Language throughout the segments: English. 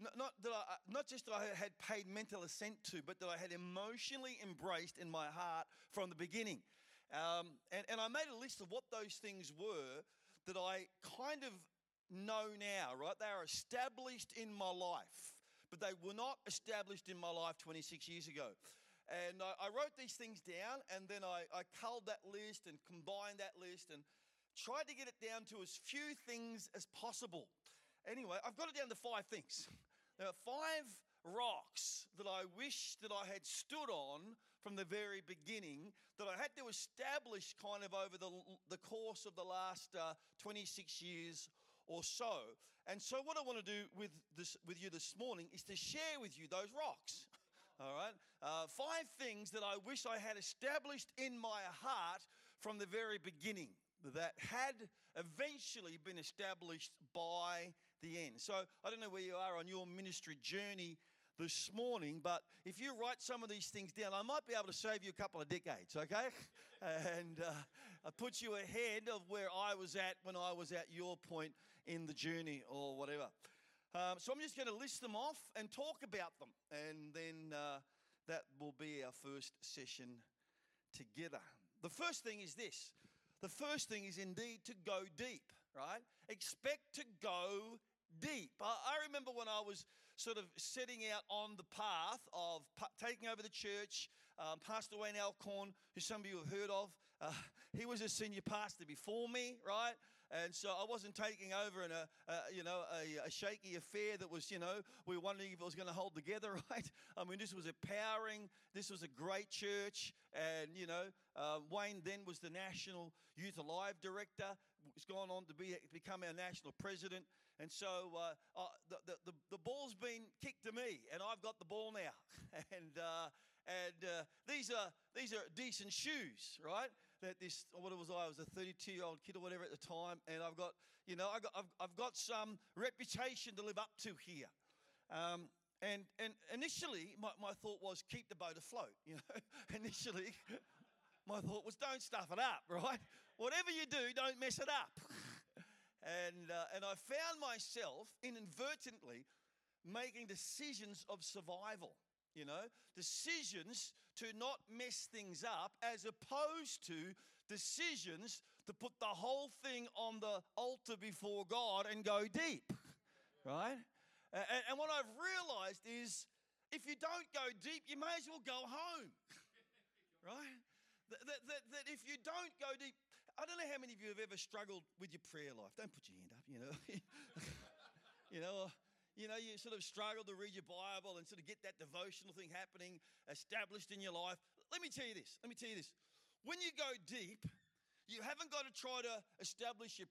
Not just that I had paid mental assent to, but that I had emotionally embraced in my heart from the beginning. And I made a list of what those things were that I kind of know now, right? They are established in my life, but they were not established in my life 26 years ago. And I wrote these things down, and then I culled that list and combined that list and tried to get it down to as few things as possible. Anyway, I've got it down to 5 things. There are 5 rocks that I wish that I had stood on from the very beginning, that I had to establish kind of over the course of the last 26 years or so. And so what I want to do with you this morning is to share with you those rocks. All right, 5 things that I wish I had established in my heart from the very beginning that had eventually been established by the end. So I don't know where you are on your ministry journey this morning, but if you write some of these things down, I might be able to save you a couple of decades, okay? And I put you ahead of where I was at when I was at your point in the journey or whatever. So I'm just going to list them off and talk about them. And then that will be our first session together. The first thing is this. The first thing is indeed to go deep, right? Expect to go deep. I remember when I was sort of setting out on the path of taking over the church, Pastor Wayne Alcorn, who some of you have heard of, he was a senior pastor before me, right? And so I wasn't taking over in a shaky affair that was, we were wondering if it was going to hold together, right? I mean, this was a great church. And, Wayne then was the National Youth Alive Director. He's gone on to become our national president. And so the ball's been kicked to me, and I've got the ball now. And these are decent shoes, right? That this, what was I? I was a 32-year-old kid or whatever at the time, and I've got, I've got some reputation to live up to here. And initially, my thought was keep the boat afloat. Initially, my thought was don't stuff it up, right? Whatever you do, don't mess it up. And I found myself inadvertently making decisions of survival. Decisions to not mess things up as opposed to decisions to put the whole thing on the altar before God and go deep, right? And what I've realized is if you don't go deep, you may as well go home, right? That if you don't go deep, I don't know how many of you have ever struggled with your prayer life. Don't put your hand up, you sort of struggle to read your Bible and sort of get that devotional thing happening, established in your life. Let me tell you this. When you go deep, you haven't got to try to establish your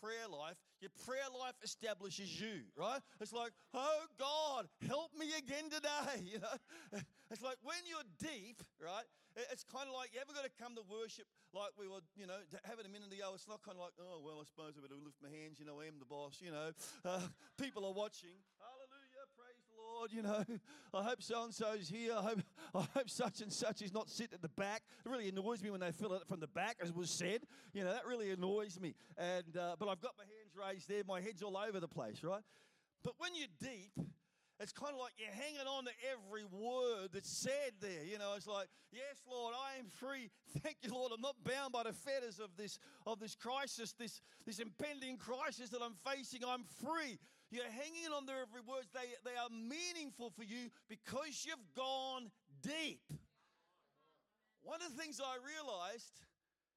prayer life. Your prayer life establishes you, right? It's like, oh, God, help me again today, It's like when you're deep, right, it's kind of like you haven't got to come to worship like we were, having a minute ago. It's not kind of like, oh, well, I suppose I better lift my hands, I am the boss, People are watching. Hallelujah, praise the Lord, I hope so-and-so's here. I hope such and such is not sitting at the back. It really annoys me when they fill it from the back, as was said. That really annoys me. And but I've got my hands raised there. My head's all over the place, right? But when you're deep, it's kind of like you're hanging on to every word that's said there. It's like, yes, Lord, I am free. Thank you, Lord. I'm not bound by the fetters of this crisis, this impending crisis that I'm facing. I'm free. You're hanging on to every word. They are meaningful for you because you've gone deep. One of the things I realized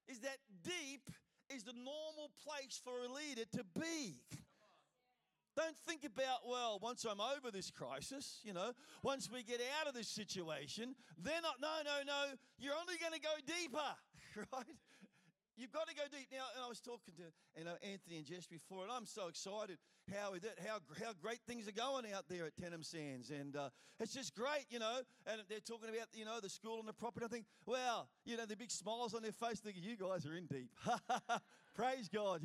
is that deep is the normal place for a leader to be. Don't think about, well, once I'm over this crisis, once we get out of this situation, no, you're only going to go deeper, right? You've got to go deep. Now, and I was talking to Anthony and Jess before, and I'm so excited how great things are going out there at Tenham Sands. And it's just great, and they're talking about, the school and the property. I think, wow, the big smiles on their face thinking, you guys are in deep. Praise God,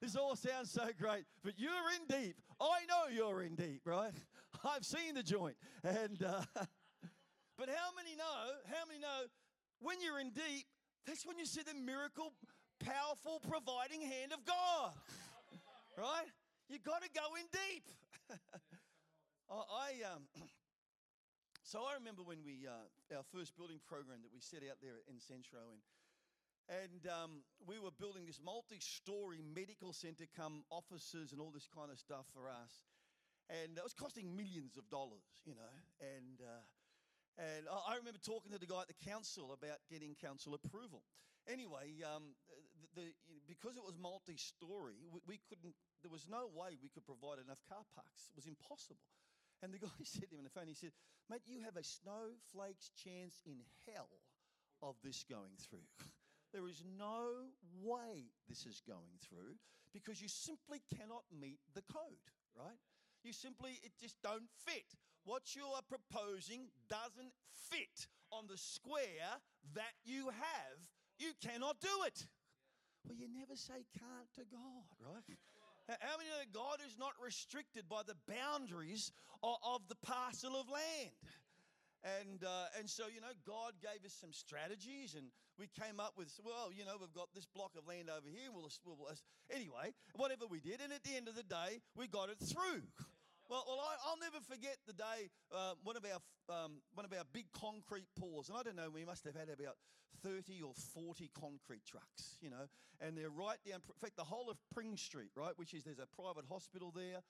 This all sounds so great, but you're in deep. I know you're in deep, right? I've seen the joint. And but how many know when you're in deep, that's when you see the miracle, powerful, providing hand of God, right? You got to go in deep. I remember when we our first building program that we set out there in Centro, and we were building this multi-story medical centre, come offices and all this kind of stuff for us, and it was costing millions of dollars, you know. And I remember talking to the guy at the council about getting council approval. Anyway, because it was multi-story, we couldn't. There was no way we could provide enough car parks. It was impossible. And the guy said to him on the phone, he said, "Mate, you have a snowflake's chance in hell of this going through." There is no way this is going through because you simply cannot meet the code, right? You simply, it just don't fit. What you are proposing doesn't fit on the square that you have. You cannot do it. Well, you never say can't to God, right? How many know God is not restricted by the boundaries of the parcel of land? And so, you know, God gave us some strategies, and we came up with, well, you know, we've got this block of land over here. Anyway, whatever we did, and at the end of the day, we got it through. Well, I'll never forget the day one of our big concrete pours, and I don't know, we must have had about 30 or 40 concrete trucks, you know, and they're right down. In fact, the whole of Pring Street, right, which is there's a private hospital there.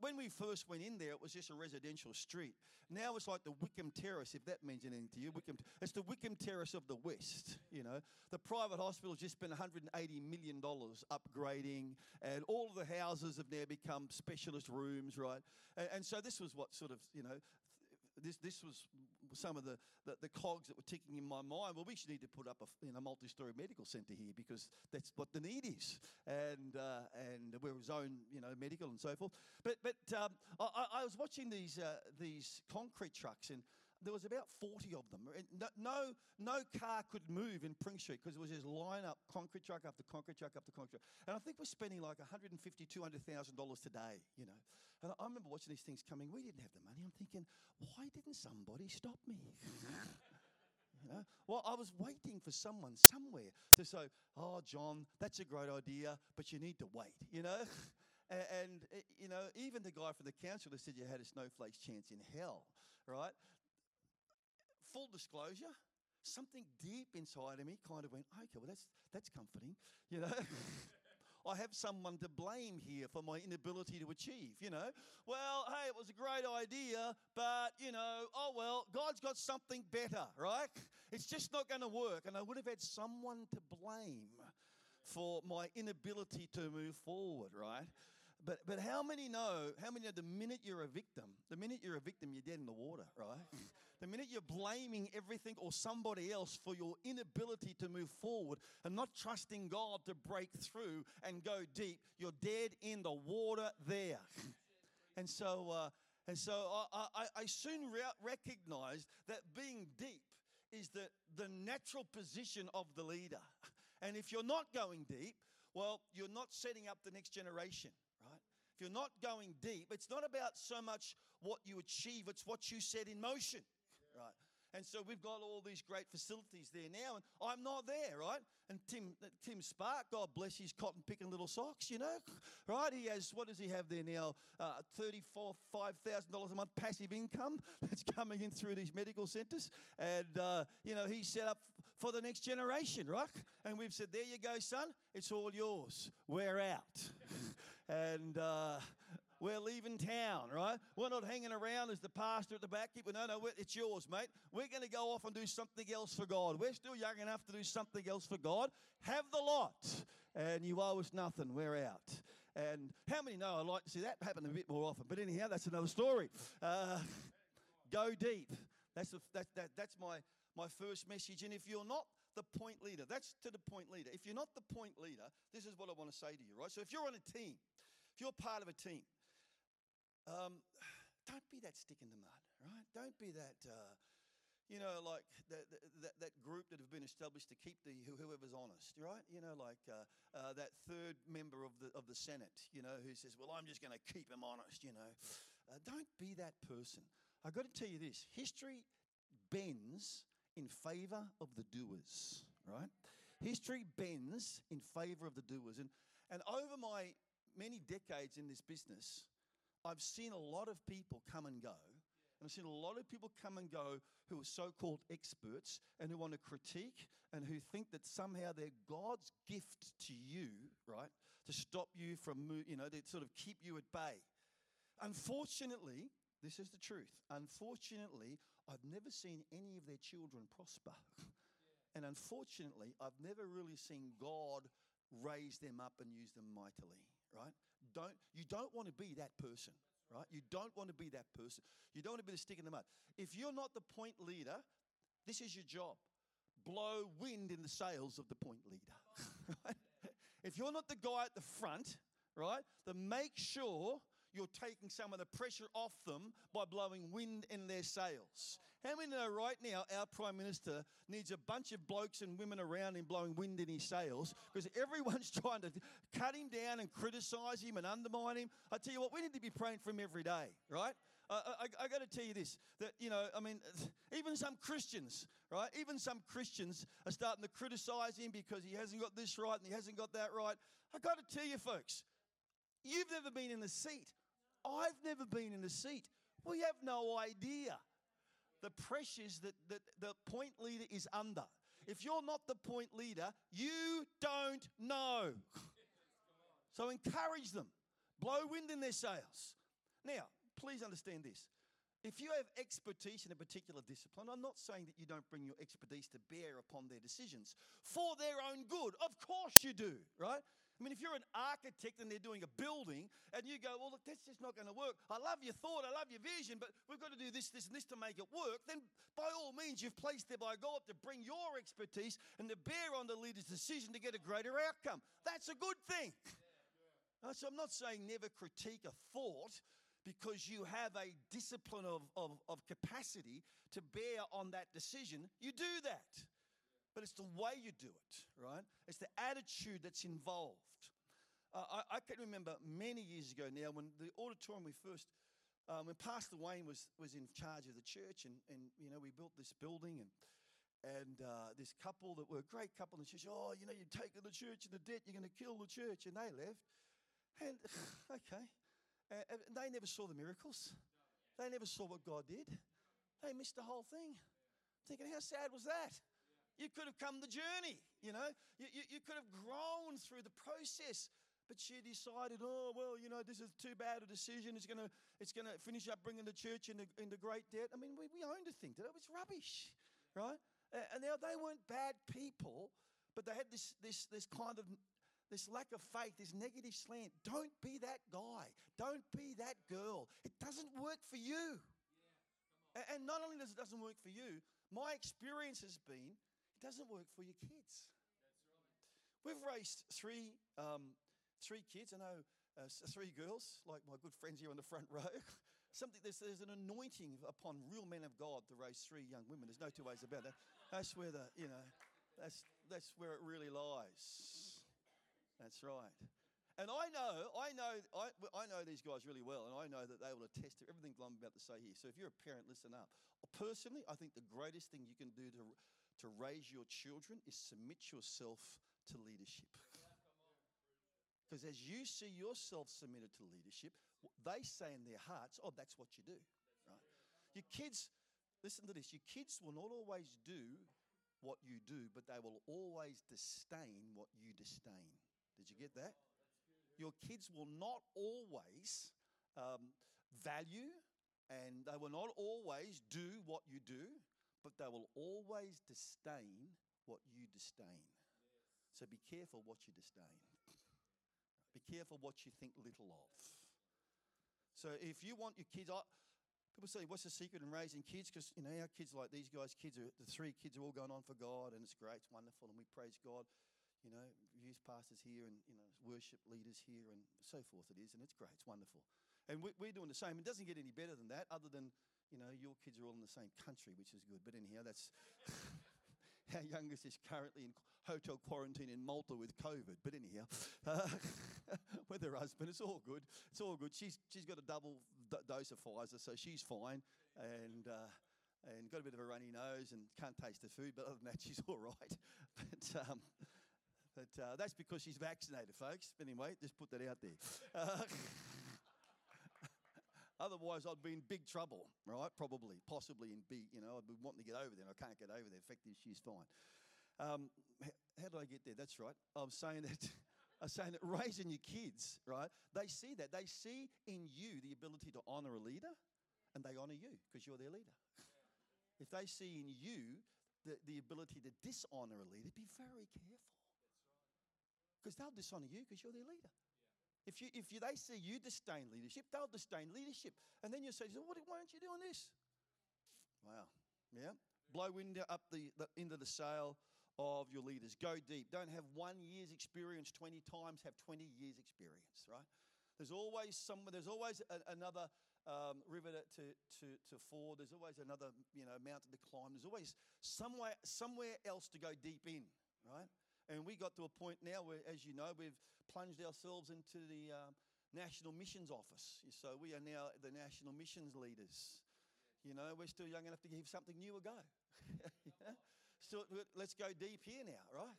When we first went in there, it was just a residential street. Now it's like the Wickham Terrace, if that means anything to you. It's the Wickham Terrace of the West, you know. The private hospital's just spent $180 million upgrading, and all of the houses have now become specialist rooms. Right, and so this was what sort of, you know, this was some of the cogs that were ticking in my mind. Well, we should need to put up a multi-story medical centre here because that's what the need is, and we're zoned, you know, medical and so forth. But I was watching these concrete trucks, and there was about 40 of them. No car could move in Pring Street because it was just line up, concrete truck after concrete truck after concrete truck. And I think we're spending like $150,000, $200,000 today, you know. And I remember watching these things coming. We didn't have the money. I'm thinking, why didn't somebody stop me? You know? Well, I was waiting for someone somewhere to say, "Oh, John, that's a great idea, but you need to wait," you know. And you know, even the guy from the council that said you had a snowflake's chance in hell, right? Full disclosure, something deep inside of me kind of went, okay, well, that's comforting, you know. I have someone to blame here for my inability to achieve, you know. Well, hey, it was a great idea, but, you know, oh, well, God's got something better, right? It's just not going to work. And I would have had someone to blame for my inability to move forward, right? But how many know the minute you're a victim, you're dead in the water, right? The minute you're blaming everything or somebody else for your inability to move forward and not trusting God to break through and go deep, you're dead in the water there. And so I soon recognized that being deep is the natural position of the leader. And if you're not going deep, well, you're not setting up the next generation. Right? If you're not going deep, it's not about so much what you achieve, it's what you set in motion, right? And so we've got all these great facilities there now, and I'm not there, right? And Tim Spark, God bless his cotton-picking little socks, you know, right? He has, what does he have there now, $35,000 a month passive income that's coming in through these medical centres. And, you know, he's set up for the next generation, right? And we've said, there you go, son, it's all yours. We're out. And... we're leaving town, right? We're not hanging around as the pastor at the back. No, it's yours, mate. We're going to go off and do something else for God. We're still young enough to do something else for God. Have the lot. And you owe us nothing. We're out. And how many know I like to see that happen a bit more often? But anyhow, that's another story. Go deep. That's my first message. And if you're not the point leader, that's to the point leader. If you're not the point leader, this is what I want to say to you, right? So if you're on a team, if you're part of a team, don't be that stick in the mud, right? Don't be that, you know, like that group that have been established to keep whoever's honest, right? You know, like that third member of the Senate, you know, who says, "Well, I'm just going to keep him honest," you know. Don't be that person. I've got to tell you this: history bends in favour of the doers, right? History bends in favour of the doers, and over my many decades in this business, I've seen a lot of people come and go. And I've seen a lot of people come and go who are so-called experts and who want to critique and who think that somehow they're God's gift to you, right, to stop you from, to sort of keep you at bay. Unfortunately, this is the truth. Unfortunately, I've never seen any of their children prosper. And unfortunately, I've never really seen God raise them up and use them mightily, right? You don't want to be that person. Right? You don't want to be that person. You don't want to be the stick in the mud. If you're not the point leader, this is your job. Blow wind in the sails of the point leader. Right? If you're not the guy at the front, right, then make sure you're taking some of the pressure off them by blowing wind in their sails. How many know right now our Prime Minister needs a bunch of blokes and women around him blowing wind in his sails because everyone's trying to cut him down and criticise him and undermine him? I tell you what, we need to be praying for him every day, right? I got to tell you this, that, even some Christians, right? Even some Christians are starting to criticise him because he hasn't got this right and he hasn't got that right. I got to tell you, folks, you've never been in the seat. I've never been in the seat. We have no idea the pressures that the point leader is under. If you're not the point leader, you don't know. So encourage them. Blow wind in their sails. Now, please understand this. If you have expertise in a particular discipline, I'm not saying that you don't bring your expertise to bear upon their decisions for their own good. Of course you do, right? I mean, if you're an architect and they're doing a building and you go, well, look, that's just not going to work. I love your thought. I love your vision, but we've got to do this, this, and this to make it work. Then by all means, you've placed there by God to bring your expertise and to bear on the leader's decision to get a greater outcome. That's a good thing. Yeah. So I'm not saying never critique a thought because you have a discipline of capacity to bear on that decision. You do that. But it's the way you do it, right? It's the attitude that's involved. I can remember many years ago now when the auditorium we first, when Pastor Wayne was in charge of the church and we built this building and this couple that were a great couple in the church, you're taking the church into debt, you're going to kill the church, and they left. And, okay, and they never saw the miracles. They never saw what God did. They missed the whole thing. Thinking, how sad was that? You could have come the journey, You could have grown through the process, but she decided, this is too bad a decision. It's gonna finish up bringing the church into great debt. I mean, we owned a thing. It was rubbish, right? And now they weren't bad people, but they had this lack of faith, this negative slant. Don't be that guy. Don't be that girl. It doesn't work for you. Yeah, and not only does it doesn't work for you, my experience has been, doesn't work for your kids. That's right. We've raised three kids. I know three girls, like my good friends here on the front row. There's an anointing upon real men of God to raise three young women. There's no two ways about that. That's where that's where it really lies. That's right. And I know these guys really well, and I know that they will attest to everything I'm about to say here. So if you're a parent, listen up. Personally, I think the greatest thing you can do to raise your children is submit yourself to leadership. Because as you see yourself submitted to leadership, they say in their hearts, oh, that's what you do. Right? Your kids, listen to this, your kids will not always do what you do, but they will always disdain what you disdain. Did you get that? Your kids will not always value, and they will not always do what you do, but they will always disdain what you disdain. So be careful what you disdain. Be careful what you think little of. So if you want your kids, people say, what's the secret in raising kids? Because, our kids, like these guys' kids, the three kids are all going on for God, and it's great, it's wonderful, and we praise God. Youth pastors here and, worship leaders here and so forth it is, and it's great, it's wonderful. And we're doing the same. It doesn't get any better than that other than, your kids are all in the same country, which is good. But anyhow, that's our youngest is currently in hotel quarantine in Malta with COVID. But anyhow, with her husband, it's all good. It's all good. She's got a double dose of Pfizer, so she's fine and got a bit of a runny nose and can't taste the food. But other than that, she's all right. But that's because she's vaccinated, folks. Anyway, just put that out there. Otherwise, I'd be in big trouble, right? Probably, possibly in big, I'd be wanting to get over there, and I can't get over there. The fact is, she's fine. How did I get there? That's right. I'm saying that raising your kids, right? They see that. They see in you the ability to honour a leader, and they honour you because you're their leader. If they see in you the ability to dishonour a leader, be very careful. Because they'll dishonour you because you're their leader. If they see you disdain leadership, they'll disdain leadership. And then you'll say, why aren't you doing this? Wow. Yeah. Blow wind up the into the sail of your leaders. Go deep. Don't have 1 year's experience 20 times. Have 20 years experience, right? There's always someone. There's always another river to ford. There's always another mountain to climb. There's always somewhere else to go deep in, right? And we got to a point now where, as you know, we've plunged ourselves into the National Missions Office. So we are now the National Missions leaders. We're still young enough to give something new a go. So let's go deep here now, right?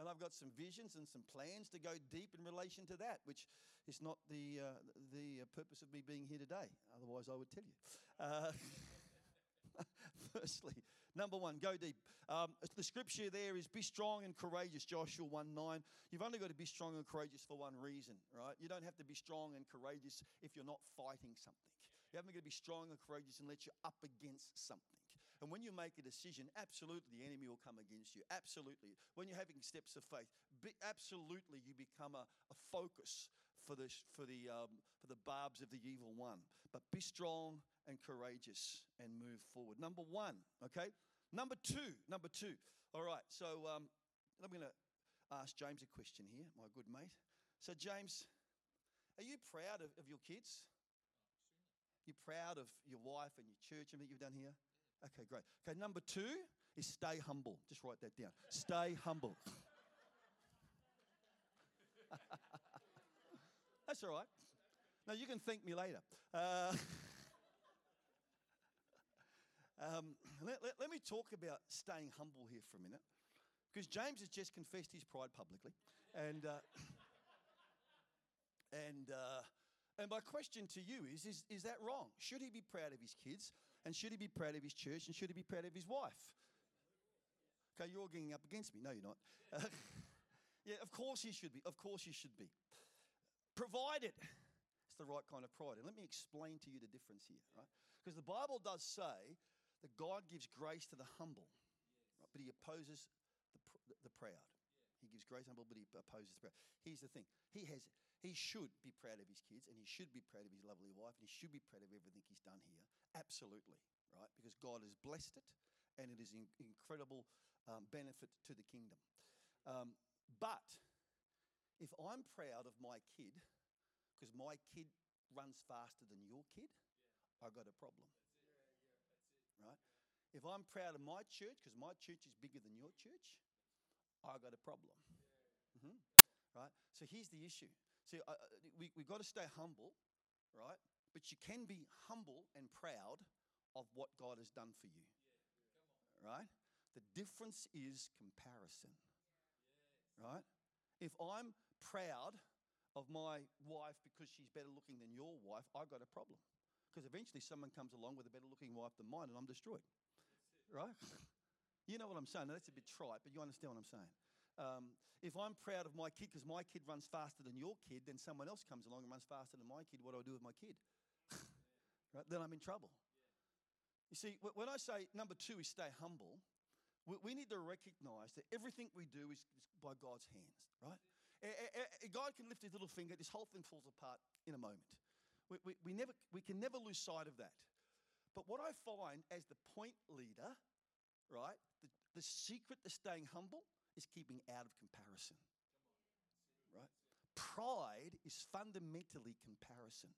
And I've got some visions and some plans to go deep in relation to that, which is not the purpose of me being here today. Otherwise, I would tell you. Firstly, number one, go deep. The scripture there is be strong and courageous, Joshua 1:9. You've only got to be strong and courageous for one reason, right? You don't have to be strong and courageous if you're not fighting something. You haven't got to be strong and courageous unless you're up against something. And when you make a decision, absolutely the enemy will come against you. Absolutely. When you're having steps of faith, absolutely you become a focus for the barbs of the evil one. But be strong and courageous and move forward. Number one, okay? Number two. All right, so I'm going to ask James a question here, my good mate. So, James, are you proud of your kids? You're proud of your wife and your church and what you've done here? Okay, great. Okay, number two is stay humble. Just write that down. Stay humble. That's all right. Now, you can thank me later. Let me talk about staying humble here for a minute, because James has just confessed his pride publicly, and my question to you is that wrong? Should he be proud of his kids, and should he be proud of his church, and should he be proud of his wife? Okay, you're all getting up against me. No, you're not. Yeah, of course he should be. Of course he should be, provided it's the right kind of pride. And let me explain to you the difference here, right? Because the Bible does say that God gives grace to the humble, right? But he opposes the proud. Yeah. He gives grace to the humble, but he opposes the proud. Here's the thing. He should be proud of his kids, and he should be proud of his lovely wife, and he should be proud of everything he's done here. Absolutely, right? Because God has blessed it, and it is an incredible benefit to the kingdom. But if I'm proud of my kid, because my kid runs faster than your kid, I've got a problem. Right? If I'm proud of my church, because my church is bigger than your church, I've got a problem. Mm-hmm. Right? So here's the issue. See, we've got to stay humble, right? But you can be humble and proud of what God has done for you. Right? The difference is comparison. Right? If I'm proud of my wife because she's better looking than your wife, I've got a problem. Because eventually someone comes along with a better looking wife than mine and I'm destroyed. Right? You know what I'm saying. Now, that's a bit trite, but you understand what I'm saying. If I'm proud of my kid because my kid runs faster than your kid, then someone else comes along and runs faster than my kid. What do I do with my kid? Right? Then I'm in trouble. You see, when I say number two is stay humble, we need to recognize that everything we do is by God's hands. Right? God can lift his little finger. This whole thing falls apart in a moment. We can never lose sight of that. But what I find as the point leader, right, the secret to staying humble is keeping out of comparison. Right? Pride is fundamentally comparison.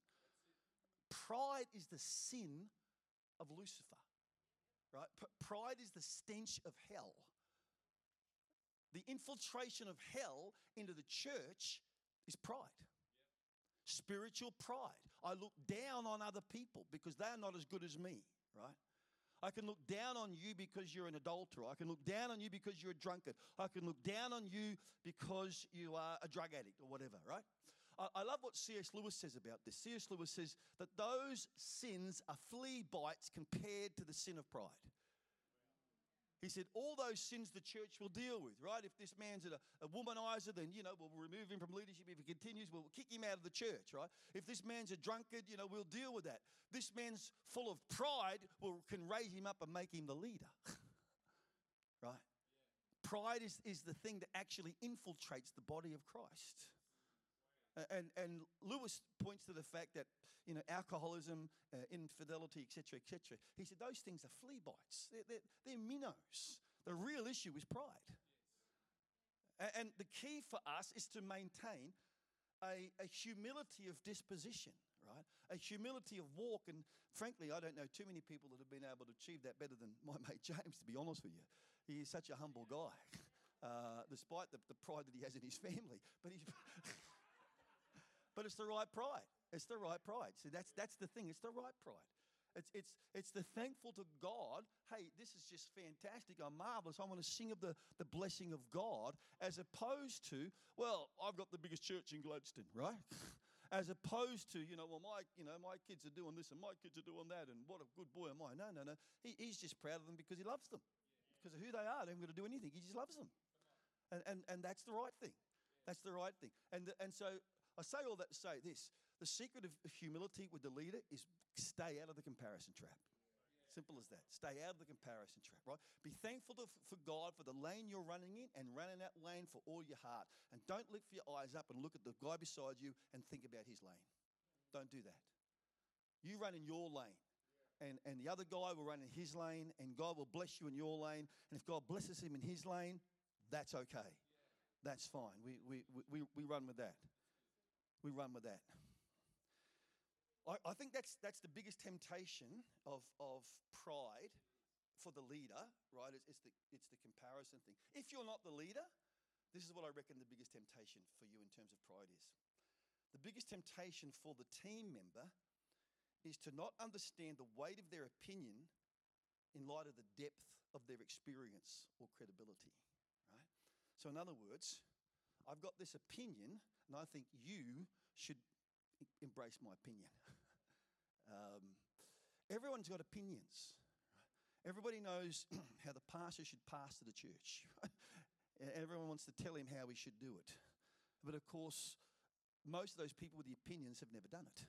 Pride is the sin of Lucifer. Right? Pride is the stench of hell. The infiltration of hell into the church is pride. Spiritual pride. I look down on other people because they are not as good as me, right? I can look down on you because you're an adulterer. I can look down on you because you're a drunkard. I can look down on you because you are a drug addict or whatever, right? I love what C.S. Lewis says about this. C.S. Lewis says that those sins are flea bites compared to the sin of pride. He said, all those sins the church will deal with, right? If this man's a womanizer, then, you know, we'll remove him from leadership. If he continues, we'll kick him out of the church, right? If this man's a drunkard, you know, we'll deal with that. This man's full of pride, we can raise him up and make him the leader, right? Yeah. Pride is the thing that actually infiltrates the body of Christ. And Lewis points to the fact that, you know, alcoholism, infidelity, etc., etc. He said those things are flea bites. They're minnows. The real issue is pride. Yes. And the key for us is to maintain a humility of disposition, right? A humility of walk. And frankly, I don't know too many people that have been able to achieve that better than my mate James, to be honest with you. He is such a humble guy, despite the pride that he has in his family. But he's... But it's the right pride. It's the right pride. See, that's the thing. It's the right pride. It's the thankful to God. Hey, this is just fantastic. I'm marvelous. I want to sing of the blessing of God, as opposed to, well, I've got the biggest church in Gladstone, right? As opposed to, you know, well, my kids are doing this and my kids are doing that, and what a good boy am I? No. He's just proud of them because he loves them, because of who they are. They haven't got to do anything. He just loves them, and that's the right thing. That's the right thing. And so. I say all that to say this. The secret of humility with the leader is stay out of the comparison trap. Simple as that. Stay out of the comparison trap, right? Be thankful for God for the lane you're running in, and run in that lane for all your heart. And don't lift your eyes up and look at the guy beside you and think about his lane. Don't do that. You run in your lane. And the other guy will run in his lane, and God will bless you in your lane. And if God blesses him in his lane, that's okay. That's fine. We run with that. We run with that. I think that's the biggest temptation of pride for the leader, right? It's the comparison thing. If you're not the leader, this is what I reckon the biggest temptation for you in terms of pride is. The biggest temptation for the team member is to not understand the weight of their opinion in light of the depth of their experience or credibility, right? So in other words, I've got this opinion, and I think you should embrace my opinion. Everyone's got opinions. Right? Everybody knows how the pastor should pastor the church. Right? Everyone wants to tell him how he should do it. But of course, most of those people with the opinions have never done it.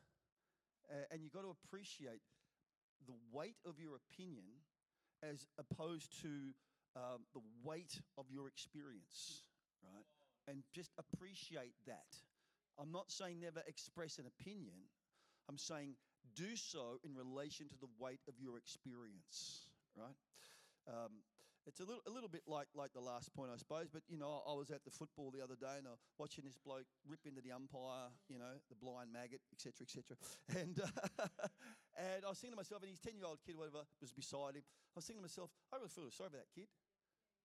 And you've got to appreciate the weight of your opinion as opposed to the weight of your experience, right? And just appreciate that. I'm not saying never express an opinion. I'm saying do so in relation to the weight of your experience, right? It's a little bit like the last point, I suppose. But, you know, I was at the football the other day, and I was watching this bloke rip into the umpire, you know, the blind maggot, etc., etc. And and I was thinking to myself, and his 10-year-old kid, whatever, was beside him. I was thinking to myself, I really feel sorry for that kid.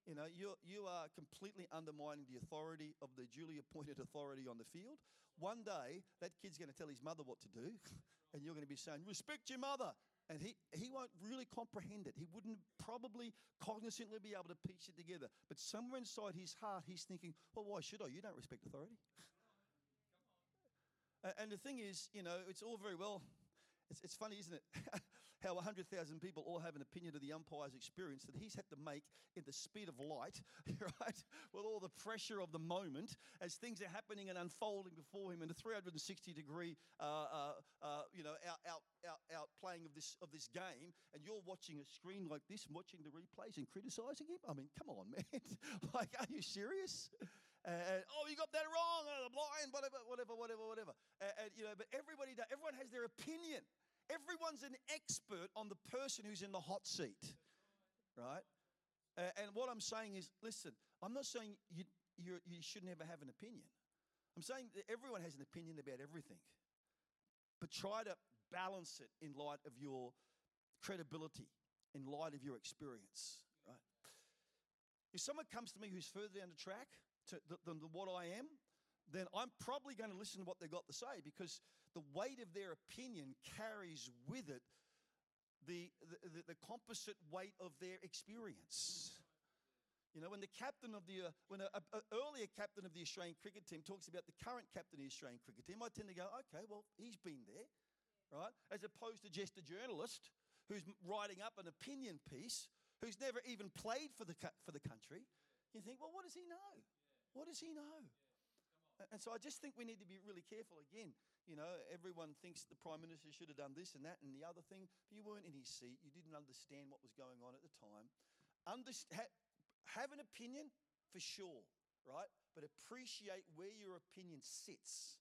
You know, you are completely undermining the authority of the duly appointed authority on the field. One day, that kid's going to tell his mother what to do, and you're going to be saying, respect your mother. And he won't really comprehend it. He wouldn't probably cognizantly be able to piece it together. But somewhere inside his heart, he's thinking, well, why should I? You don't respect authority. Come on. And the thing is, you know, it's all very well. It's funny, isn't it, how 100,000 people all have an opinion of the umpire's experience that he's had to make in the speed of light, right, with all the pressure of the moment as things are happening and unfolding before him in a 360-degree, you know, out playing of this game, and you're watching a screen like this and watching the replays and criticising him? I mean, come on, man. Like, are you serious? And, oh, you got that wrong, oh, the blind, whatever. And, you know, but everyone has their opinion. Everyone's an expert on the person who's in the hot seat, right? And what I'm saying is, listen, I'm not saying you should never have an opinion. I'm saying that everyone has an opinion about everything. But try to balance it in light of your credibility, in light of your experience, right? If someone comes to me who's further down the track than what I am, then I'm probably going to listen to what they've got to say, because the weight of their opinion carries with it the composite weight of their experience. You know, when the captain of the, when an earlier captain of the Australian cricket team talks about the current captain of the Australian cricket team, I tend to go, okay, well, he's been there, right? As opposed to just a journalist who's writing up an opinion piece, who's never even played for the country. You think, well, what does he know? What does he know? And so I just think we need to be really careful again. You know, everyone thinks the Prime Minister should have done this and that and the other thing. But you weren't in his seat. You didn't understand what was going on at the time. Have an opinion for sure, right? But appreciate where your opinion sits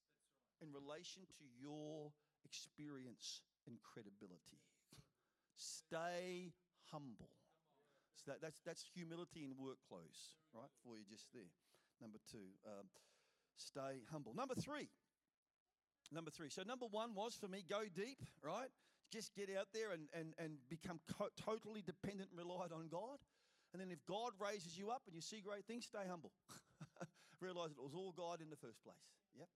in relation to your experience and credibility. Stay humble. So that's humility in work clothes, right? For you just there. Number two, stay humble. Number three. So number one was for me, go deep, right? Just get out there and become totally dependent and reliant on God. And then if God raises you up and you see great things, stay humble. Realize it was all God in the first place. Yep.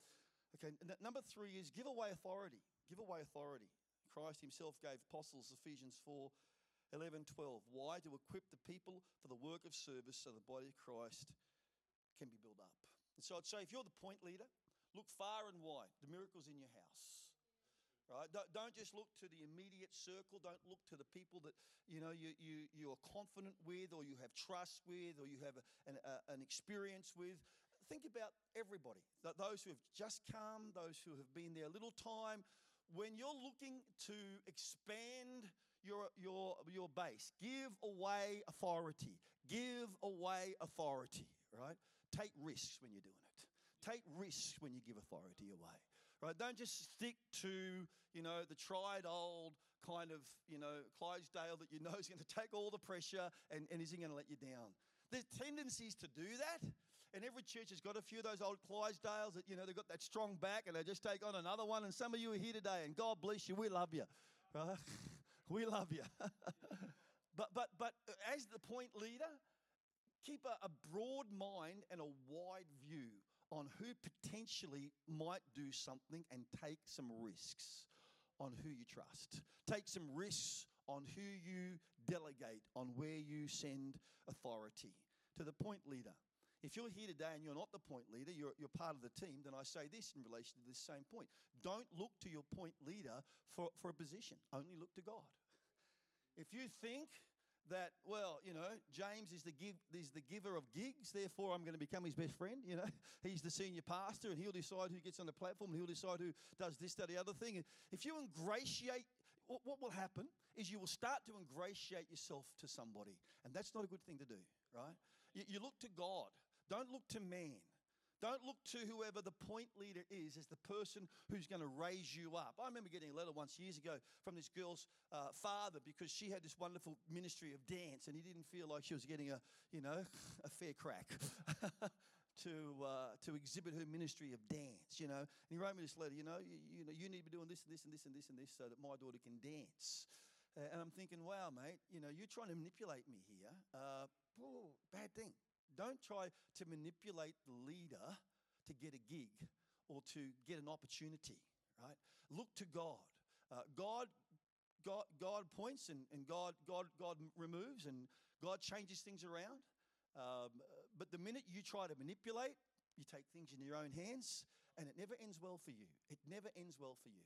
Okay, number three is give away authority. Give away authority. Christ himself gave apostles, Ephesians 4:11-12. Why? To equip the people for the work of service so the body of Christ can be built up. And so I'd say if you're the point leader, look far and wide. The miracle's in your house. Right? Don't just look to the immediate circle. Don't look to the people that you know you're confident with, or you have trust with, or you have an experience with. Think about everybody. Those who have just come, those who have been there a little time. When you're looking to expand your base, give away authority. Give away authority. Right? Take risks when you're doing it. Take risks when you give authority away. Right, don't just stick to, you know, the tried old kind of, you know, Clydesdale that you know is going to take all the pressure and isn't going to let you down. There's tendencies to do that, and every church has got a few of those old Clydesdales that, you know, they've got that strong back and they just take on another one, and some of you are here today, and God bless you, we love you, right? We love you. But as the point leader, keep a broad mind and a wide view on who potentially might do something, and take some risks on who you trust. Take some risks on who you delegate, on where you send authority. To the point leader, if you're here today and you're not the point leader, you're part of the team, then I say this in relation to this same point. Don't look to your point leader for a position. Only look to God. If you think that, well, you know, James is the giver of gigs, therefore I'm going to become his best friend, you know. He's the senior pastor and he'll decide who gets on the platform and he'll decide who does this, that, the other thing. And if you ingratiate, what will happen is you will start to ingratiate yourself to somebody, and that's not a good thing to do, right? You look to God. Don't look to man. Don't look to whoever the point leader is as the person who's going to raise you up. I remember getting a letter once years ago from this girl's father, because she had this wonderful ministry of dance, and he didn't feel like she was getting a fair crack to exhibit her ministry of dance, you know. And he wrote me this letter, you need to be doing this and this and this and this and this so that my daughter can dance. And I'm thinking, wow, mate, you know, you're trying to manipulate me here. Bad thing. Don't try to manipulate the leader to get a gig or to get an opportunity, right? Look to God. God appoints and God removes, and God changes things around. But the minute you try to manipulate, you take things in your own hands, and it never ends well for you. It never ends well for you.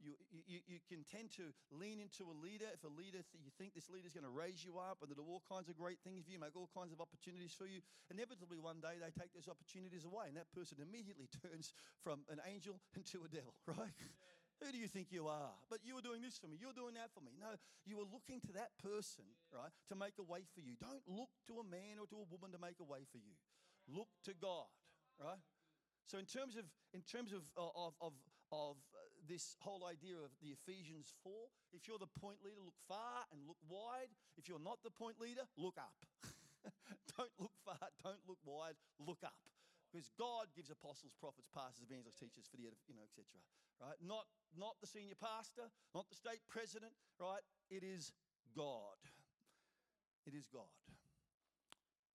You can tend to lean into a leader. If a leader, you think this leader's going to raise you up and they'll do all kinds of great things for you, make all kinds of opportunities for you, inevitably one day they take those opportunities away, and that person immediately turns from an angel into a devil, right? Yeah. Who do you think you are? But you were doing this for me. You were doing that for me. No, you were looking to that person, right, to make a way for you. Don't look to a man or to a woman to make a way for you. Look to God, right? So in terms of this whole idea of the Ephesians 4, if you're the point leader, look far and look wide. If you're not the point leader, look up. Don't look far, don't look wide, look up. Because God gives apostles, prophets, pastors, evangelists, teachers for the, et cetera, right? Not the senior pastor, not the state president, right? It is God. It is God.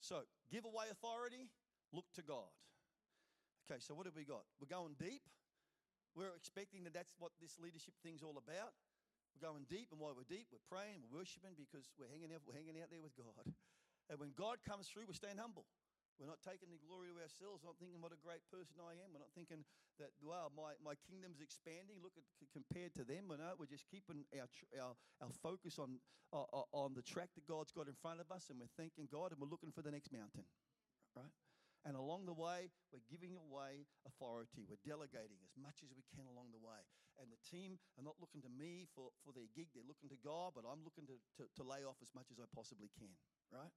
So give away authority, look to God. Okay, so what have we got? We're going deep. We're expecting that that's what this leadership thing's all about. We're going deep, and while we're deep, we're praying, we're worshiping, because we're hanging out there with God. And when God comes through, we stand humble. We're not taking the glory to ourselves. We're not thinking what a great person I am. We're not thinking that, wow, my kingdom's expanding. Look at compared to them. We're just keeping our focus on the track that God's got in front of us, and we're thanking God, and we're looking for the next mountain, right? And along the way, we're giving away authority. We're delegating as much as we can along the way. And the team are not looking to me for their gig. They're looking to God, but I'm looking to lay off as much as I possibly can, right?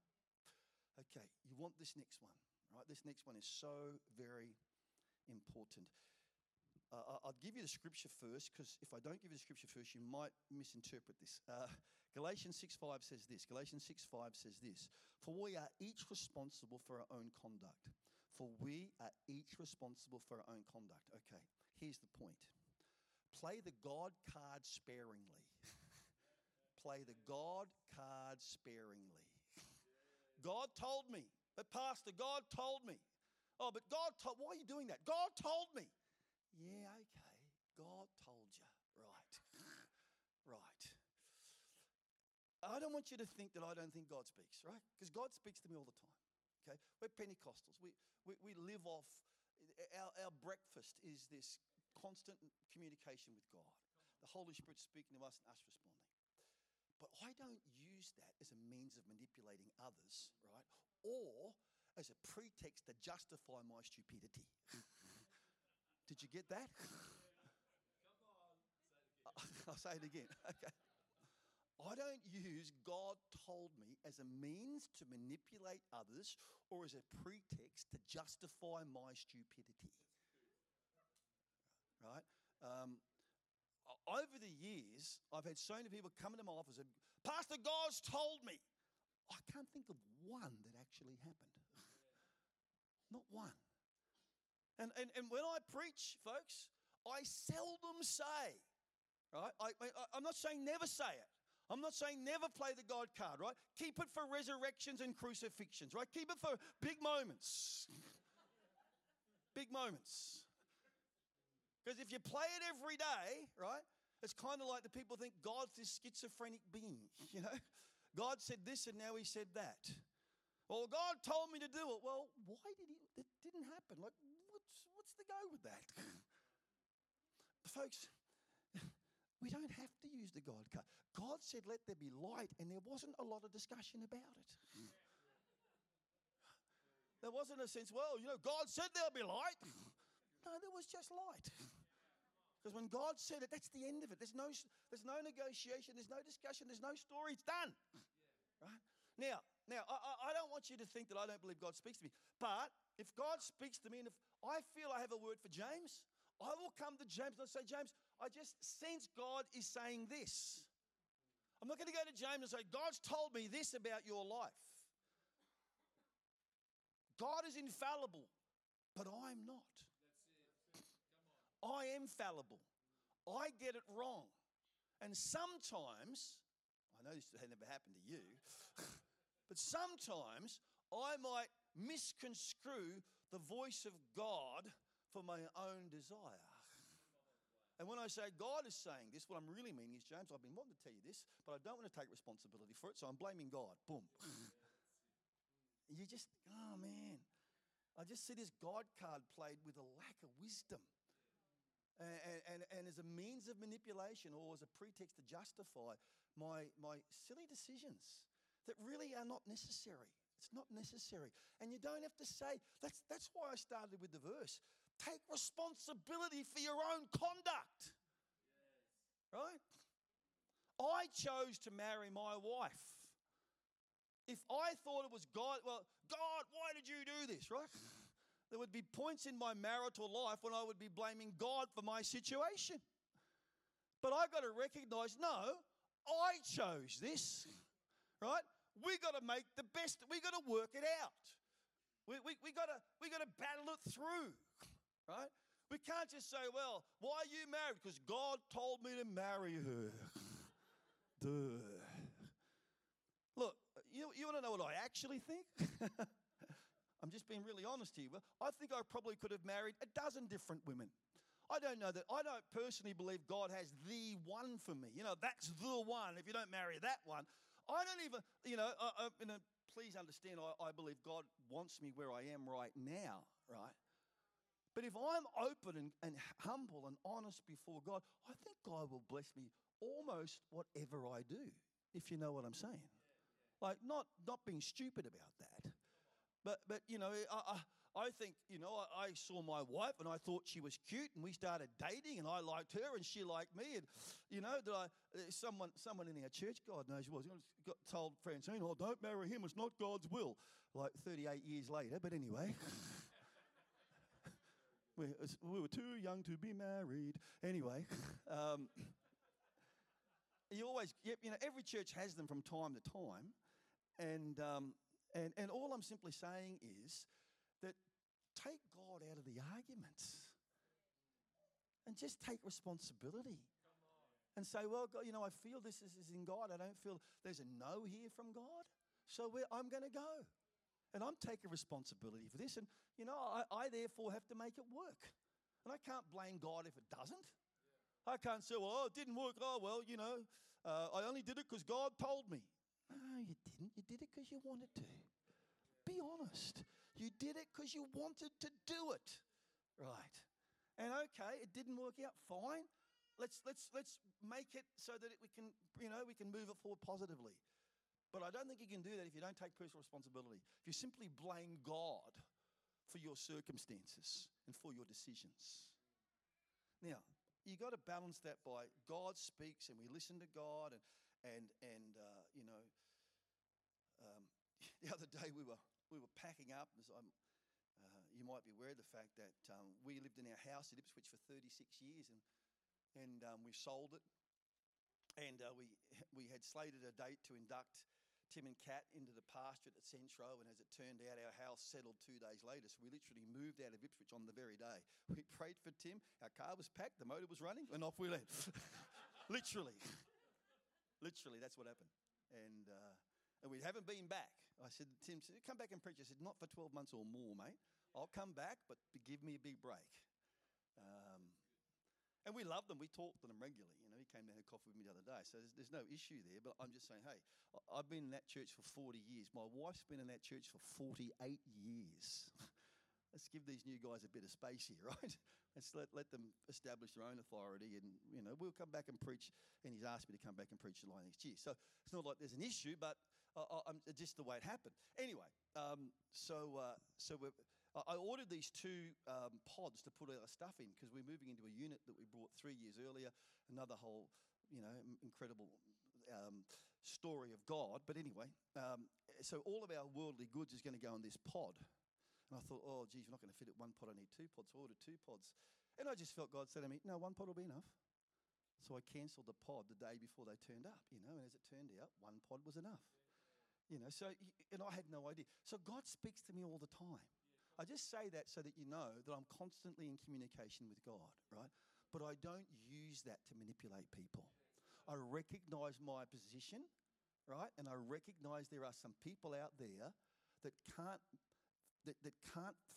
Okay, you want this next one, right? This next one is so very important. I'll give you the scripture first, because if I don't give you the scripture first, you might misinterpret this. Galatians 6:5 says this. Galatians 6:5 says this. For we are each responsible for our own conduct. For we are each responsible for our own conduct. Okay, here's the point. Play the God card sparingly. Play the God card sparingly. God told me. But Pastor, God told me. Oh, but God told, why are you doing that? God told me. Yeah, okay. God told you. Right. Right. I don't want you to think that I don't think God speaks, right? Because God speaks to me all the time. Okay? We're Pentecostals. We live off, our breakfast is this constant communication with God. The Holy Spirit speaking to us and us responding. But I don't use that as a means of manipulating others, right? Or as a pretext to justify my stupidity. Did you get that? Come on. Say it again. I'll say it again. Okay. I don't use God told me as a means to manipulate others or as a pretext to justify my stupidity. Right? Over the years, I've had so many people come into my office and, Pastor, God's told me. I can't think of one that actually happened. Not one. And when I preach, folks, I seldom say, right? I'm not saying never say it. I'm not saying never play the God card, right? Keep it for resurrections and crucifixions, right? Keep it for big moments. Big moments. Because if you play it every day, right, it's kind of like the people think God's this schizophrenic being, you know. God said this and now he said that. Well, God told me to do it. Well, why did he? That didn't happen. Like, what's the go with that? Folks, we don't have to use the God card. God said, let there be light, and there wasn't a lot of discussion about it. There wasn't a sense, well, you know, God said there'll be light. No, there was just light. Because when God said it, that's the end of it. There's no negotiation. There's no discussion. There's no story. It's done. Right? Now I don't want you to think that I don't believe God speaks to me. But if God speaks to me and if I feel I have a word for James, I will come to James and I'll say, James, I just sense God is saying this. I'm not going to go to James and say, God's told me this about your life. God is infallible, but I'm not. I am fallible. I get it wrong. And sometimes, I know this has never happened to you, but sometimes I might misconstrue the voice of God for my own desire. And when I say God is saying this, what I'm really meaning is, James, I've been wanting to tell you this, but I don't want to take responsibility for it, so I'm blaming God. Boom. You just, oh man. I just see this God card played with a lack of wisdom. And as a means of manipulation or as a pretext to justify my silly decisions that really are not necessary. It's not necessary. And you don't have to say, that's why I started with the verse. Take responsibility for your own conduct. Yes. Right? I chose to marry my wife. If I thought it was God, well, God, why did you do this, right? There would be points in my marital life when I would be blaming God for my situation. But I got to recognize, no, I chose this, right? We got to make the best. We got to work it out. We got to battle it through, right? We can't just say, well, why are you married? Because God told me to marry her. Duh. Look, you want to know what I actually think? I'm just being really honest here. Well, I think I probably could have married a dozen different women. I don't know that. I don't personally believe God has the one for me. You know, that's the one. If you don't marry that one, I don't even, you know, in a please understand, I believe God wants me where I am right now, right? But if I'm open and humble and honest before God, I think God will bless me almost whatever I do, if you know what I'm saying. Like, not being stupid about that. But you know, I think, you know, I saw my wife and I thought she was cute and we started dating and I liked her and she liked me. And, you know, that someone in our church, God knows who was, got told Francine, oh, don't marry him, it's not God's will. Like 38 years later, but anyway. we were too young to be married. Anyway. You always, you know, every church has them from time to time. And all I'm simply saying is that take God out of the arguments and just take responsibility and say, well, God, you know, I feel this is in God. I don't feel there's a no here from God. So I'm going to go and I'm taking responsibility for this. And, you know, I therefore have to make it work. And I can't blame God if it doesn't. I can't say, well, oh, it didn't work. Oh, well, you know, I only did it because God told me. No, you didn't. You did it because you wanted to. Be honest. You did it because you wanted to do it. Right. And okay, it didn't work out. Fine. Let's make it so that we can move it forward positively. But I don't think you can do that if you don't take personal responsibility. If you simply blame God for your circumstances and for your decisions. Now, you got to balance that by God speaks and we listen to God and you know, the other day we were packing up. As you might be aware of the fact that we lived in our house at Ipswich for 36 years, and we sold it, and we had slated a date to induct Tim and Kat into the pastorate at Centro, and as it turned out, our house settled 2 days later, so we literally moved out of Ipswich on the very day. We prayed for Tim, our car was packed, the motor was running, and off we went. Literally. Literally, that's what happened. And we haven't been back. I said, Tim, come back and preach. I said, not for 12 months or more, mate. I'll come back, but give me a big break. And we love them. We talk to them regularly. You know, he came down and had coffee with me the other day. So there's no issue there. But I'm just saying, hey, I've been in that church for 40 years. My wife's been in that church for 48 years. Let's give these new guys a bit of space here, right? Let's let them establish their own authority, and, you know, we'll come back and preach. And he's asked me to come back and preach July next year. So it's not like there's an issue, but it's just the way it happened. Anyway, I ordered these two pods to put all our stuff in because we're moving into a unit that we bought 3 years earlier, another whole, you know, incredible story of God. But anyway, so all of our worldly goods is going to go in this pod. And I thought, oh, geez, we're not going to fit it one pod. I need two pods. So I ordered two pods. And I just felt God said to me, no, one pod will be enough. So I cancelled the pod the day before they turned up, you know. And as it turned out, one pod was enough. You know, so, and I had no idea. So God speaks to me all the time. I just say that so that you know that I'm constantly in communication with God, right? But I don't use that to manipulate people. I recognize my position, right? And I recognize there are some people out there that can't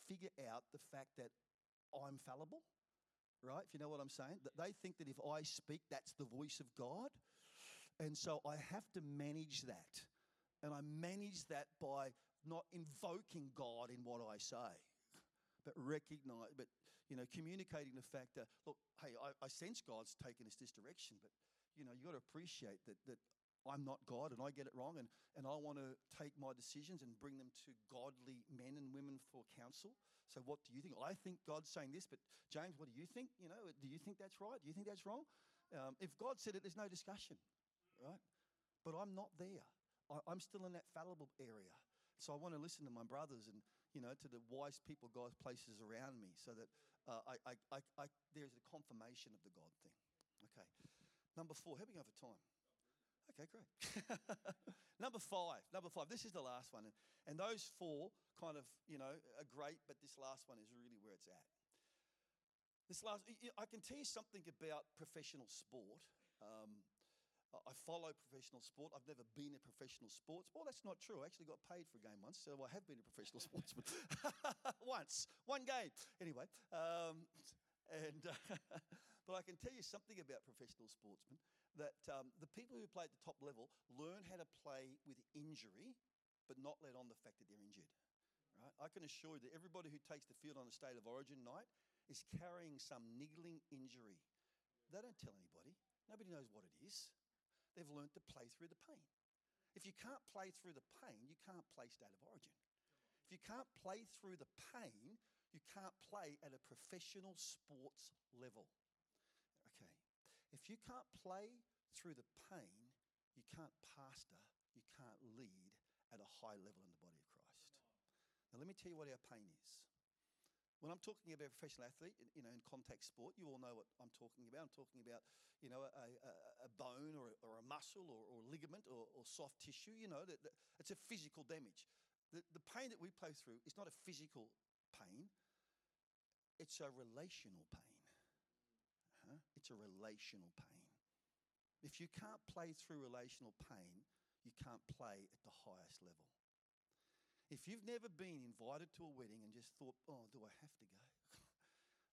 figure out the fact that I'm fallible, right? If you know what I'm saying, that they think that if I speak, that's the voice of God. And so I have to manage that. And I manage that by not invoking God in what I say, but you know, communicating the fact that, look, hey, I sense God's taking us this direction, but, you know, you got to appreciate that I'm not God and I get it wrong, and I want to take my decisions and bring them to godly men and women for counsel. So what do you think? I think God's saying this, but James, what do you think? You know, do you think that's right? Do you think that's wrong? If God said it, there's no discussion, right? But I'm not there. I'm still in that fallible area. So I want to listen to my brothers and, you know, to the wise people God places around me so that there's a confirmation of the God thing. Okay. Number four. Help me over time. Okay, great. Number five. This is the last one. And those four kind of, you know, are great, but this last one is really where it's at. I can tell you something about professional sport. I follow professional sport. I've never been a professional sports. Well, that's not true. I actually got paid for a game once, so I have been a professional sportsman. Once. One game. Anyway. But I can tell you something about professional sportsmen, that the people who play at the top level learn how to play with injury but not let on the fact that they're injured. Right? I can assure you that everybody who takes the field on a State of Origin night is carrying some niggling injury. They don't tell anybody. Nobody knows what it is. They've learnt to play through the pain. If you can't play through the pain, you can't play State of Origin. If you can't play through the pain, you can't play at a professional sports level. Okay. If you can't play through the pain, you can't pastor, you can't lead at a high level in the body of Christ. Now, let me tell you what our pain is. When I'm talking about a professional athlete, you know, in contact sport, you all know what I'm talking about. I'm talking about, you know, a bone or a muscle or a ligament or soft tissue. You know, that it's a physical damage. The pain that we play through is not a physical pain. It's a relational pain. It's a relational pain. If you can't play through relational pain, you can't play at the highest level. If you've never been invited to a wedding and just thought, oh, do I have to go?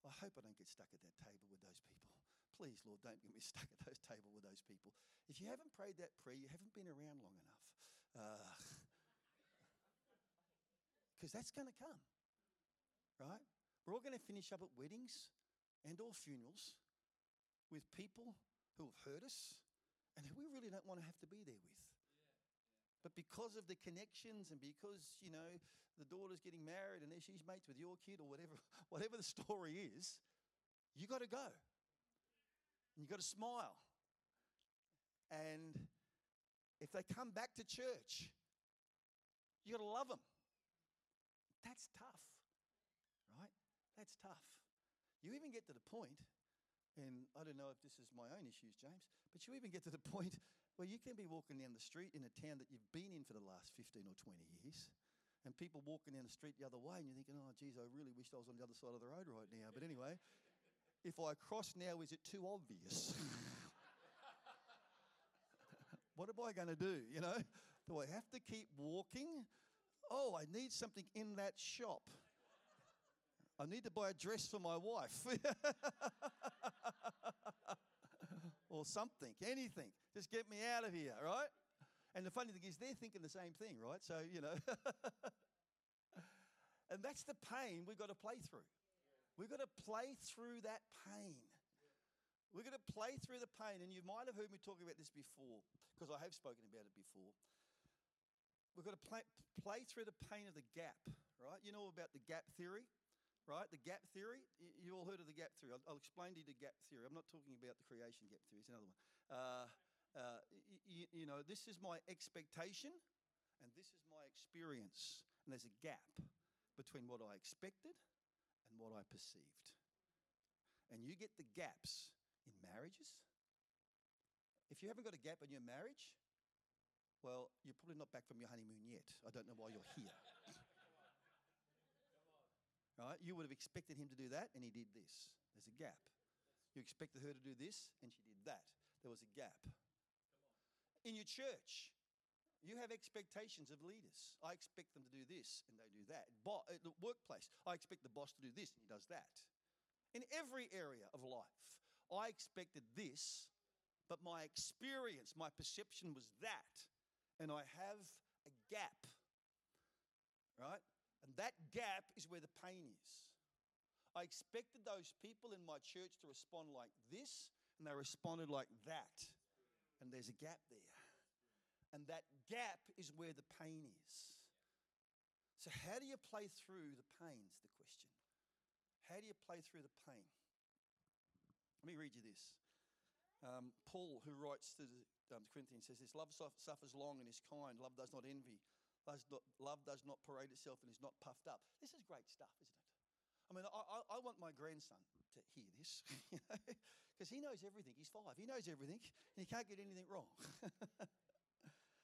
I hope I don't get stuck at that table with those people. Please, Lord, don't get me stuck at those table with those people. If you haven't prayed that prayer, you haven't been around long enough. Because that's going to come, right? We're all going to finish up at weddings and or funerals with people who have hurt us and who we really don't want to have to be there with. But because of the connections and because, you know, the daughter's getting married and she's mates with your kid or whatever the story is, you got to go. And you got to smile. And if they come back to church, you got to love them. That's tough, right? That's tough. You even get to the point, and I don't know if this is my own issues, James, but you even get to the point where you can be walking down the street in a town that you've been in for the last 15 or 20 years, and people walking down the street the other way, and you're thinking, oh, geez, I really wished I was on the other side of the road right now. But anyway, if I cross now, is it too obvious? What am I going to do, you know? Do I have to keep walking? Oh, I need something in that shop. I need to buy a dress for my wife. Or something, anything. Just get me out of here, right? And the funny thing is they're thinking the same thing, right? So, you know. And that's the pain we've got to play through. We've got to play through that pain. We're going to play through the pain. And you might have heard me talking about this before, because I have spoken about it before. We've got to play through the pain of the gap, right? You know about the gap theory, right? The gap theory. You all heard of the gap theory. I'll explain to you the gap theory. I'm not talking about the creation gap theory. It's another one. You know, this is my expectation and this is my experience. And there's a gap between what I expected and what I perceived. And you get the gaps in marriages. If you haven't got a gap in your marriage, well, you're probably not back from your honeymoon yet. I don't know why you're here. Right? You would have expected him to do that, and he did this. There's a gap. You expected her to do this, and she did that. There was a gap. In your church, you have expectations of leaders. I expect them to do this, and they do that. At the workplace, I expect the boss to do this, and he does that. In every area of life, I expected this, but my experience, my perception was that. And I have a gap, right? And that gap is where the pain is. I expected those people in my church to respond like this, and they responded like that. And there's a gap there. And that gap is where the pain is. So how do you play through the pain is the question. How do you play through the pain? Let me read you this. Paul, who writes to the Corinthians, says this: love suffers long and is kind. Love does not envy. Love does not parade itself and is not puffed up. This is great stuff, isn't it? I mean, I want my grandson to hear this, you know, because he knows everything. He's 5. He knows everything and he can't get anything wrong.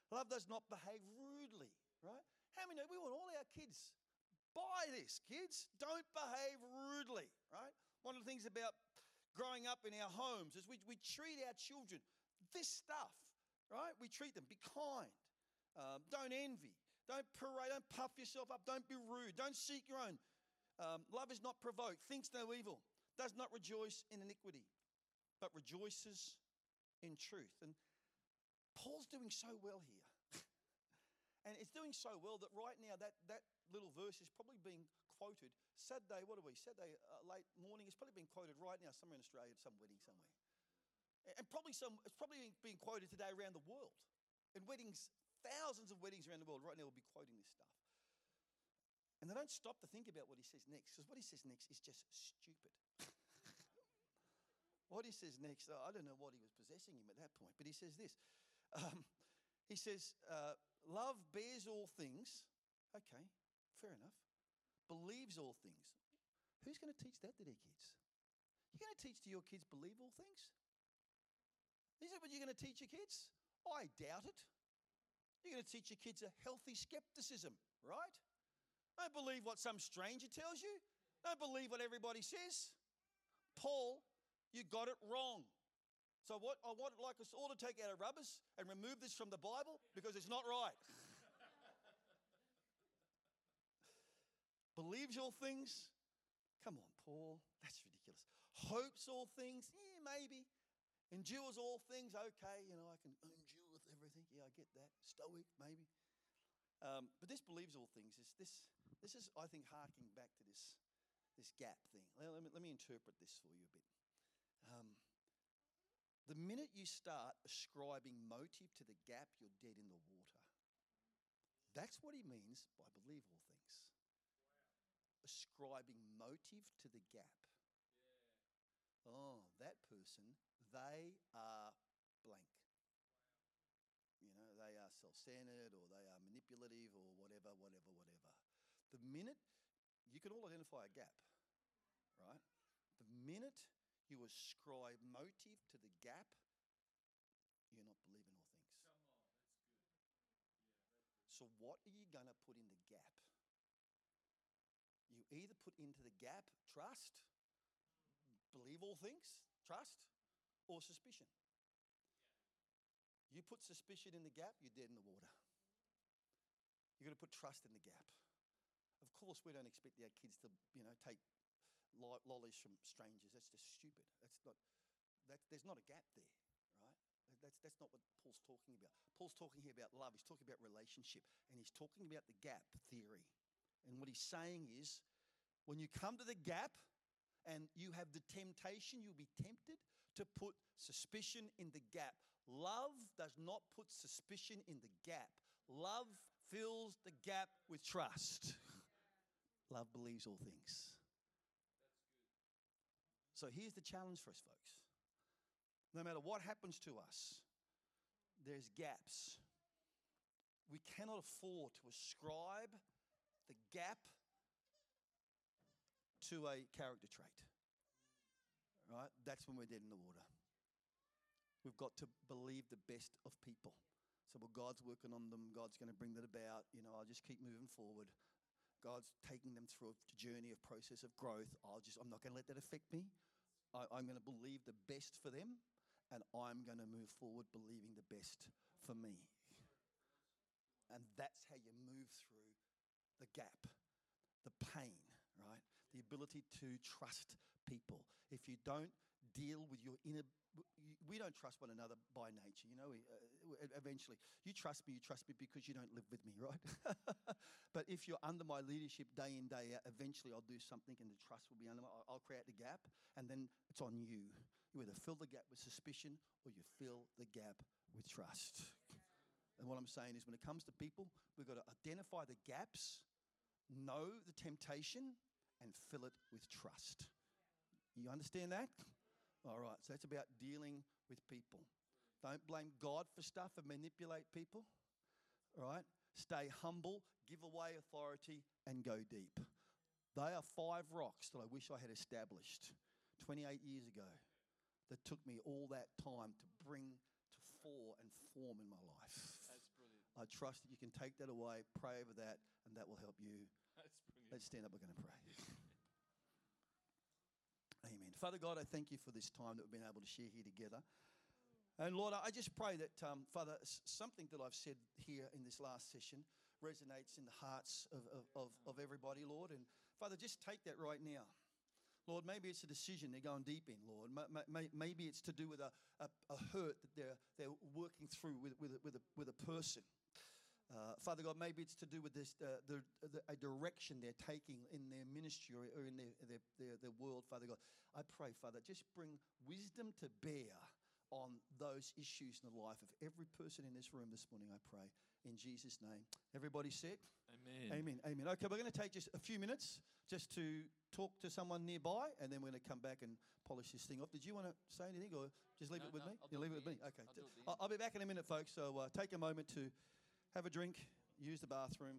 Love does not behave rudely, right? How many know we want all our kids buy this? Kids, don't behave rudely, right? One of the things about growing up in our homes is we treat our children this stuff, right? We treat them, be kind, don't envy, don't parade, don't puff yourself up, don't be rude, don't seek your own. Love is not provoked, thinks no evil, does not rejoice in iniquity, but rejoices in truth. And Paul's doing so well here. And it's doing so well that right now that little verse is probably being quoted. Saturday, what are we? Saturday late morning. It's probably being quoted right now somewhere in Australia at some wedding somewhere. And probably it's probably being quoted today around the world. And weddings, thousands of weddings around the world right now will be quoting this stuff. And they don't stop to think about what he says next, because what he says next is just stupid. What he says next, I don't know what he was possessing him at that point, but he says this. He says, love bears all things. Okay, fair enough. Believes all things. Who's going to teach that to their kids? You're going to teach to your kids believe all things? Is that what you're going to teach your kids? I doubt it. You're going to teach your kids a healthy skepticism, right? Don't believe what some stranger tells you. Don't believe what everybody says. Paul, you got it wrong. So what I want, like us all to take out our rubbers and remove this from the Bible because it's not right. Believes all things. Come on, Paul. That's ridiculous. Hopes all things. Yeah, maybe. Endures all things. Okay, you know, I can endure everything. Yeah, I get that. Stoic, maybe. But this believes all things. This is, I think, harking back to this gap thing. Let me interpret this for you a bit. The minute you start ascribing motive to the gap, you're dead in the water. That's what he means by believe all things. Wow. Ascribing motive to the gap. Yeah. Oh, that person, they are blank. Wow. You know, they are self-centered or they are manipulative or whatever. The minute, you can all identify a gap, right? The minute you ascribe motive to the gap, you're not believing all things. Come on, that's good. Yeah, so what are you going to put in the gap? You either put into the gap trust, believe all things, trust, or suspicion. Yeah. You put suspicion in the gap, you're dead in the water. You're going to put trust in the gap. Of course, we don't expect our kids to, you know, take lollies from strangers. That's just stupid. There's not a gap there, right? That's not what Paul's talking about. Paul's talking here about love. He's talking about relationship, and he's talking about the gap theory. And what he's saying is, when you come to the gap and you have the temptation, you'll be tempted to put suspicion in the gap. Love does not put suspicion in the gap. Love fills the gap with trust. Love believes all things. So here's the challenge for us, folks. No matter what happens to us, there's gaps. We cannot afford to ascribe the gap to a character trait. Right? That's when we're dead in the water. We've got to believe the best of people. So, well, God's working on them. God's going to bring that about. You know, I'll just keep moving forward. God's taking them through a journey of process of growth. I'm not going to let that affect me. I'm going to believe the best for them, and I'm going to move forward believing the best for me. And that's how you move through the gap, the pain, right? The ability to trust people. If you don't deal with your inner, we don't trust one another by nature, you know, eventually. You trust me because you don't live with me, right? But if you're under my leadership day in, day out, eventually I'll do something and the trust will be under my, I'll create the gap, and then it's on you. You either fill the gap with suspicion or you fill the gap with trust. And what I'm saying is, when it comes to people, we've got to identify the gaps, know the temptation, and fill it with trust. You understand that? All right, so that's about dealing with people. Don't blame God for stuff and manipulate people, right? Stay humble, give away authority, and go deep. They are 5 rocks that I wish I had established 28 years ago that took me all that time to bring to fore and form in my life. That's brilliant. I trust that you can take that away, pray over that, and that will help you. That's brilliant. Let's stand up, we're going to pray. Amen. Father God, I thank you for this time that we've been able to share here together. And Lord, I just pray that, Father, something that I've said here in this last session resonates in the hearts of everybody, Lord. And Father, just take that right now. Lord, maybe it's a decision they're going deep in, Lord. Maybe it's to do with a hurt that they're working through with a person. Father God, maybe it's to do with this, a direction they're taking in their ministry or in their world, Father God. I pray, Father, just bring wisdom to bear on those issues in the life of every person in this room this morning, I pray. In Jesus' name. Everybody said? Amen. Amen. Amen. Okay, we're going to take just a few minutes just to talk to someone nearby, and then we're going to come back and polish this thing off. Did you want to say anything or just leave it with me? You leave it with me. Okay. I'll be back in a minute, folks. So take a moment to have a drink, use the bathroom.